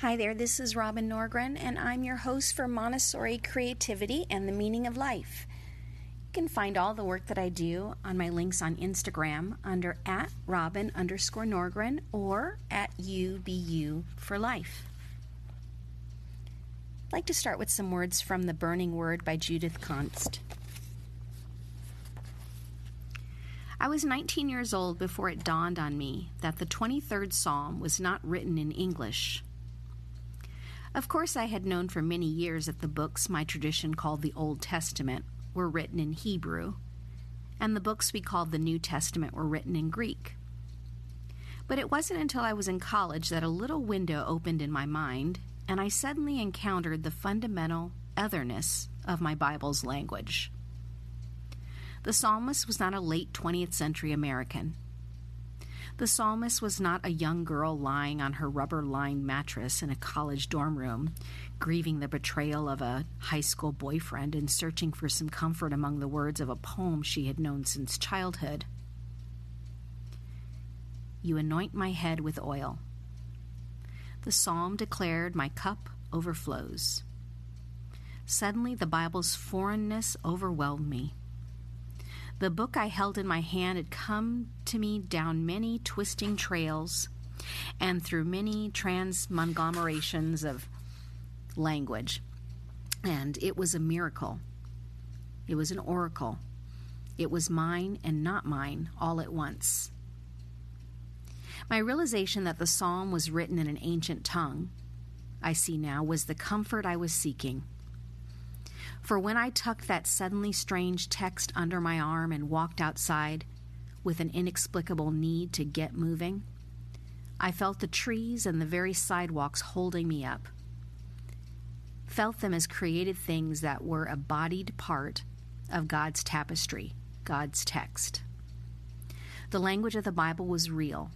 Hi there, this is Robin Norgren, and I'm your host for Montessori Creativity and the Meaning of Life. You can find all the work that I do on my links on Instagram under @Robin_Norgren or @UBU for Life. I'd like to start with some words from The Burning Word by Judith Kunst. I was 19 years old before it dawned on me that the 23rd Psalm was not written in English. Of course, I had known for many years that the books my tradition called the Old Testament were written in Hebrew, and the books we called the New Testament were written in Greek. But it wasn't until I was in college that a little window opened in my mind, and I suddenly encountered the fundamental otherness of my Bible's language. The psalmist was not a late 20th century American. The psalmist was not a young girl lying on her rubber-lined mattress in a college dorm room, grieving the betrayal of a high school boyfriend and searching for some comfort among the words of a poem she had known since childhood. You anoint my head with oil. The psalm declared, my cup overflows. Suddenly, the Bible's foreignness overwhelmed me. The book I held in my hand had come to me down many twisting trails and through many transmongomerations of language, and it was a miracle. It was an oracle. It was mine and not mine all at once. My realization that the psalm was written in an ancient tongue, I see now, was the comfort I was seeking. For when I tucked that suddenly strange text under my arm and walked outside with an inexplicable need to get moving, I felt the trees and the very sidewalks holding me up, felt them as created things that were a bodied part of God's tapestry, God's text. The language of the Bible was real.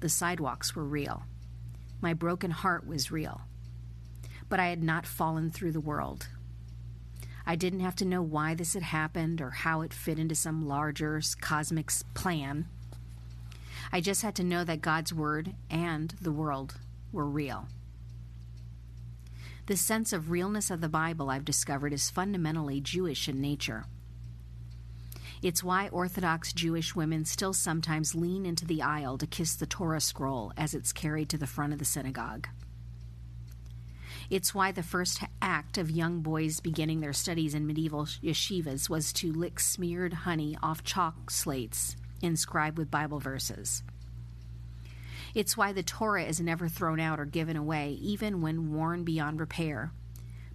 The sidewalks were real. My broken heart was real. But I had not fallen through the world. I didn't have to know why this had happened or how it fit into some larger cosmic plan. I just had to know that God's Word and the world were real. The sense of realness of the Bible, I've discovered, is fundamentally Jewish in nature. It's why Orthodox Jewish women still sometimes lean into the aisle to kiss the Torah scroll as it's carried to the front of the synagogue. It's why the first act of young boys beginning their studies in medieval yeshivas was to lick smeared honey off chalk slates inscribed with Bible verses. It's why the Torah is never thrown out or given away, even when worn beyond repair,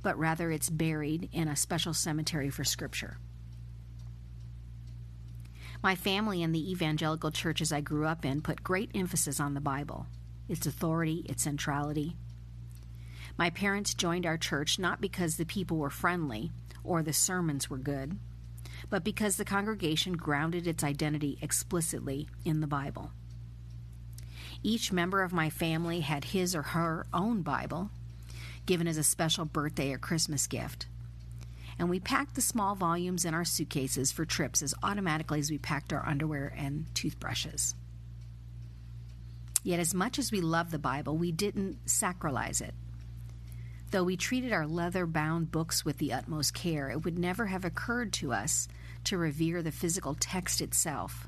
but rather it's buried in a special cemetery for Scripture. My family and the evangelical churches I grew up in put great emphasis on the Bible, its authority, its centrality. My parents joined our church not because the people were friendly or the sermons were good, but because the congregation grounded its identity explicitly in the Bible. Each member of my family had his or her own Bible, given as a special birthday or Christmas gift, and we packed the small volumes in our suitcases for trips as automatically as we packed our underwear and toothbrushes. Yet as much as we loved the Bible, we didn't sacralize it. Though we treated our leather-bound books with the utmost care, it would never have occurred to us to revere the physical text itself,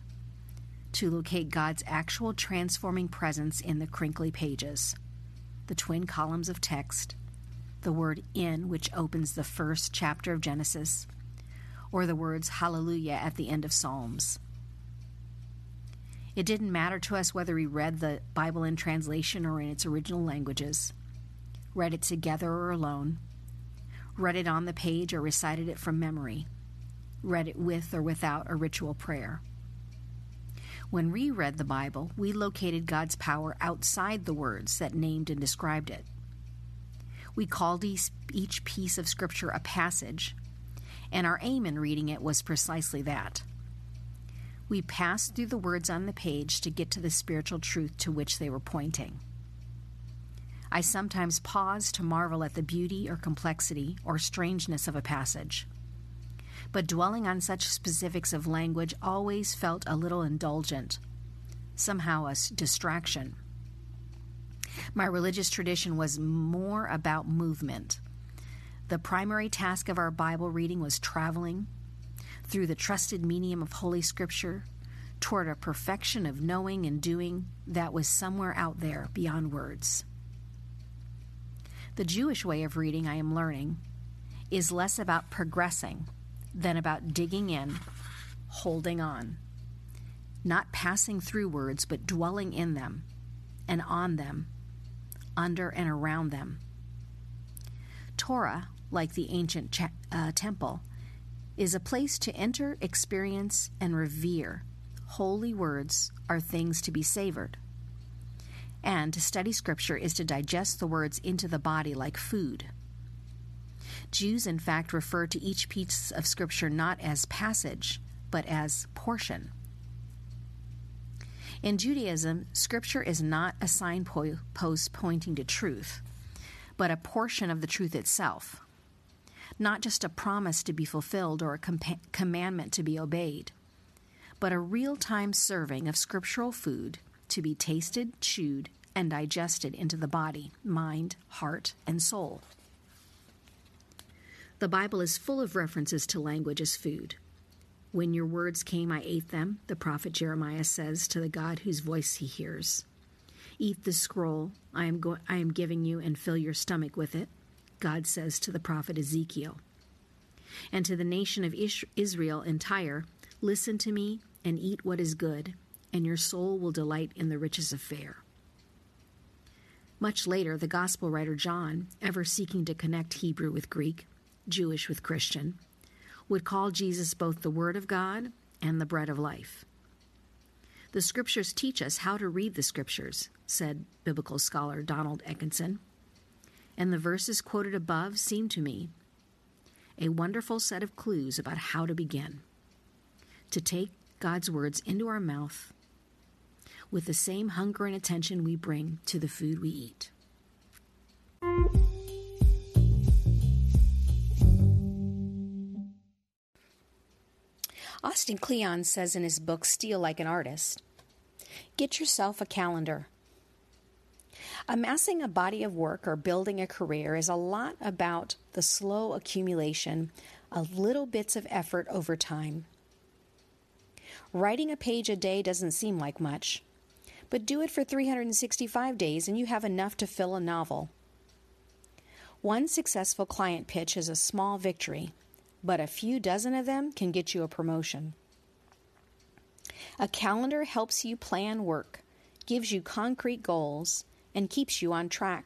to locate God's actual transforming presence in the crinkly pages, the twin columns of text, the word "in," which opens the first chapter of Genesis, or the words "hallelujah" at the end of Psalms. It didn't matter to us whether we read the Bible in translation or in its original languages, read it together or alone, read it on the page or recited it from memory, read it with or without a ritual prayer. When we read the Bible, we located God's power outside the words that named and described it. We called each piece of Scripture a passage, and our aim in reading it was precisely that. We passed through the words on the page to get to the spiritual truth to which they were pointing. I sometimes pause to marvel at the beauty or complexity or strangeness of a passage. But dwelling on such specifics of language always felt a little indulgent, somehow a distraction. My religious tradition was more about movement. The primary task of our Bible reading was traveling through the trusted medium of Holy Scripture toward a perfection of knowing and doing that was somewhere out there beyond words. The Jewish way of reading, I am learning, is less about progressing than about digging in, holding on, not passing through words, but dwelling in them and on them, under and around them. Torah, like the ancient temple, is a place to enter, experience, and revere. Holy words are things to be savored. And to study Scripture is to digest the words into the body like food. Jews, in fact, refer to each piece of Scripture not as passage, but as portion. In Judaism, Scripture is not a signpost pointing to truth, but a portion of the truth itself, not just a promise to be fulfilled or a commandment to be obeyed, but a real-time serving of scriptural food to be tasted, chewed, and digested into the body, mind, heart, and soul. The Bible is full of references to language as food. When your words came, I ate them, the prophet Jeremiah says to the God whose voice he hears. Eat the scroll I am giving you and fill your stomach with it, God says to the prophet Ezekiel. And to the nation of Israel entire, listen to me and eat what is good, and your soul will delight in the riches of fare. Much later, the gospel writer John, ever seeking to connect Hebrew with Greek, Jewish with Christian, would call Jesus both the Word of God and the bread of life. The Scriptures teach us how to read the Scriptures, said biblical scholar Donald Ekanson, and the verses quoted above seem to me a wonderful set of clues about how to begin, to take God's words into our mouth with the same hunger and attention we bring to the food we eat. Austin Kleon says in his book, Steal Like an Artist, get yourself a calendar. Amassing a body of work or building a career is a lot about the slow accumulation of little bits of effort over time. Writing a page a day doesn't seem like much, but do it for 365 days and you have enough to fill a novel. One successful client pitch is a small victory, but a few dozen of them can get you a promotion. A calendar helps you plan work, gives you concrete goals, and keeps you on track.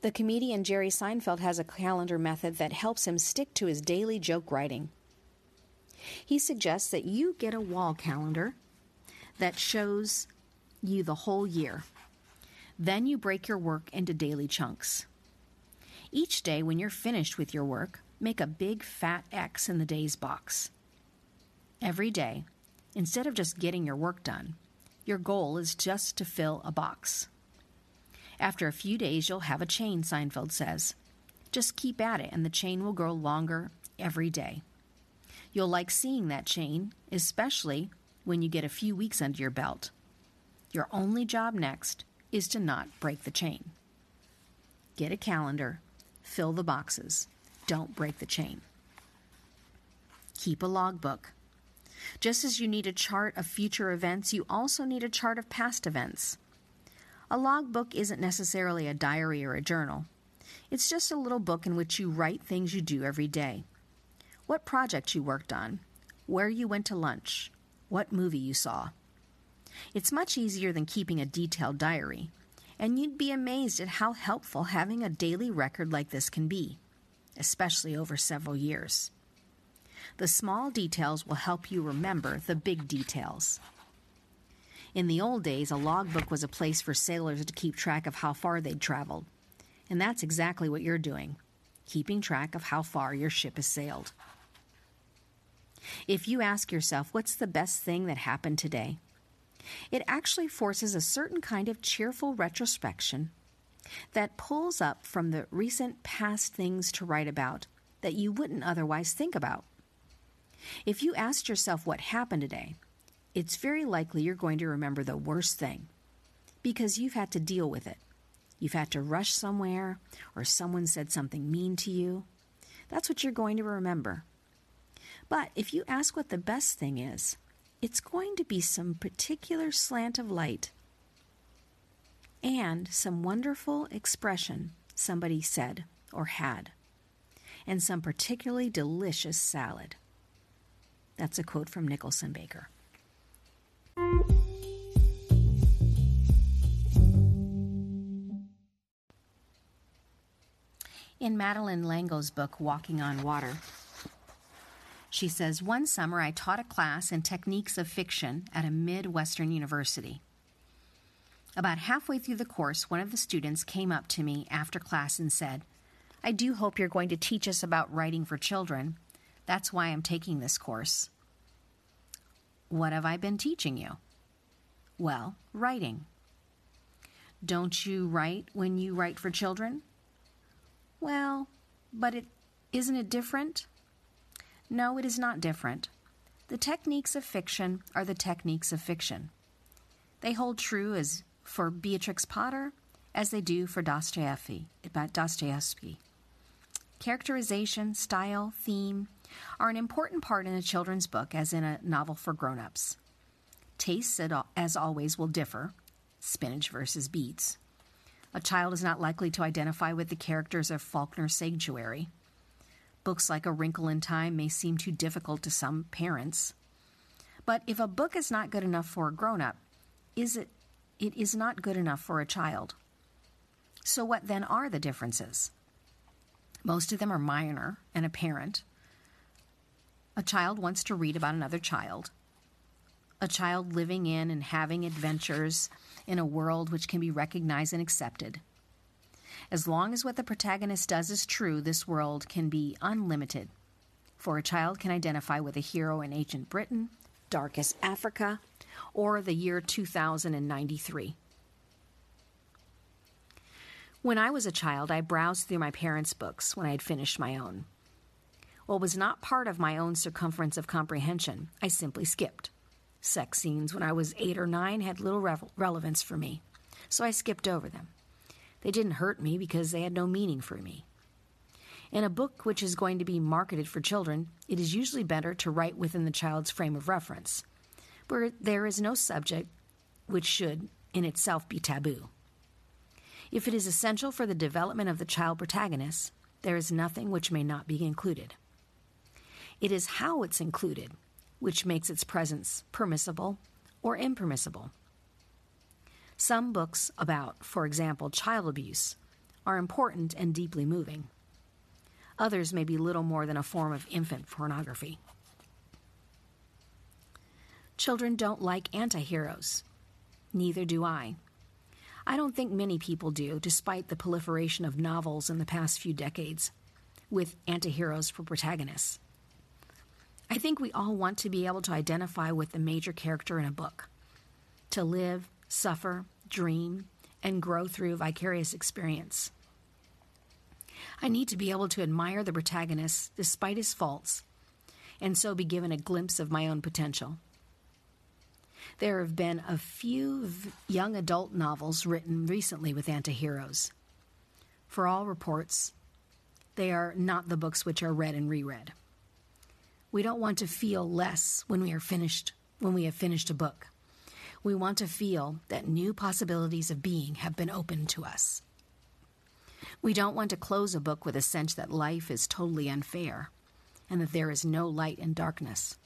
The comedian Jerry Seinfeld has a calendar method that helps him stick to his daily joke writing. He suggests that you get a wall calendar that shows you the whole year. Then you break your work into daily chunks. Each day when you're finished with your work, make a big fat X in the days box. Every day, instead of just getting your work done, your goal is just to fill a box. After a few days, you'll have a chain, Seinfeld says. Just keep at it and the chain will grow longer every day. You'll like seeing that chain, especially when you get a few weeks under your belt. Your only job next is to not break the chain. Get a calendar, fill the boxes, don't break the chain. Keep a logbook. Just as you need a chart of future events, you also need a chart of past events. A logbook isn't necessarily a diary or a journal. It's just a little book in which you write things you do every day. What project you worked on, where you went to lunch, what movie you saw. It's much easier than keeping a detailed diary, and you'd be amazed at how helpful having a daily record like this can be, especially over several years. The small details will help you remember the big details. In the old days, a logbook was a place for sailors to keep track of how far they'd traveled, and that's exactly what you're doing, keeping track of how far your ship has sailed. If you ask yourself, what's the best thing that happened today? It actually forces a certain kind of cheerful retrospection that pulls up from the recent past things to write about that you wouldn't otherwise think about. If you asked yourself what happened today, it's very likely you're going to remember the worst thing, because you've had to deal with it. You've had to rush somewhere, or someone said something mean to you. That's what you're going to remember. But if you ask what the best thing is, it's going to be some particular slant of light and some wonderful expression somebody said or had, and some particularly delicious salad. That's a quote from Nicholson Baker. In Madeline Lango's book, Walking on Water, she says, "One summer I taught a class in techniques of fiction at a Midwestern university. About halfway through the course, one of the students came up to me after class and said, 'I do hope you're going to teach us about writing for children. That's why I'm taking this course.' 'What have I been teaching you?' 'Well, writing.' 'Don't you write when you write for children?' 'Well, but isn't it different?' 'No, it is not different. The techniques of fiction are the techniques of fiction. They hold true as for Beatrix Potter as they do for Dostoevsky. Characterization, style, theme are an important part in a children's book as in a novel for grown-ups. Tastes, as always, will differ, spinach versus beets. A child is not likely to identify with the characters of Faulkner's Sanctuary. Books like A Wrinkle in Time may seem too difficult to some parents. But if a book is not good enough for a grown-up, it is not good enough for a child. So what then are the differences? Most of them are minor and apparent. A child wants to read about another child. A child living in and having adventures in a world which can be recognized and accepted. As long as what the protagonist does is true, this world can be unlimited. For a child can identify with a hero in ancient Britain, darkest Africa, or the year 2093. When I was a child, I browsed through my parents' books when I had finished my own. What was not part of my own circumference of comprehension, I simply skipped. Sex scenes when I was 8 or 9 had little relevance for me, so I skipped over them. They didn't hurt me because they had no meaning for me. In a book which is going to be marketed for children, it is usually better to write within the child's frame of reference, where there is no subject which should in itself be taboo. If it is essential for the development of the child protagonist, there is nothing which may not be included. It is how it's included which makes its presence permissible or impermissible. Some books about, for example, child abuse are important and deeply moving. Others may be little more than a form of infant pornography. Children don't like anti-heroes. Neither do I. I don't think many people do, despite the proliferation of novels in the past few decades, with anti-heroes for protagonists. I think we all want to be able to identify with the major character in a book, to live, suffer, dream, and grow through vicarious experience. I need to be able to admire the protagonist despite his faults, and so be given a glimpse of my own potential. There have been a few young adult novels written recently with antiheroes. For all reports, they are not the books which are read and reread. We don't want to feel less when we have finished a book. We want to feel that new possibilities of being have been opened to us. We don't want to close a book with a sense that life is totally unfair and that there is no light in darkness.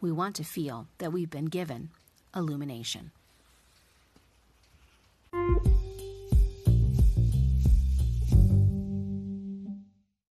We want to feel that we've been given illumination.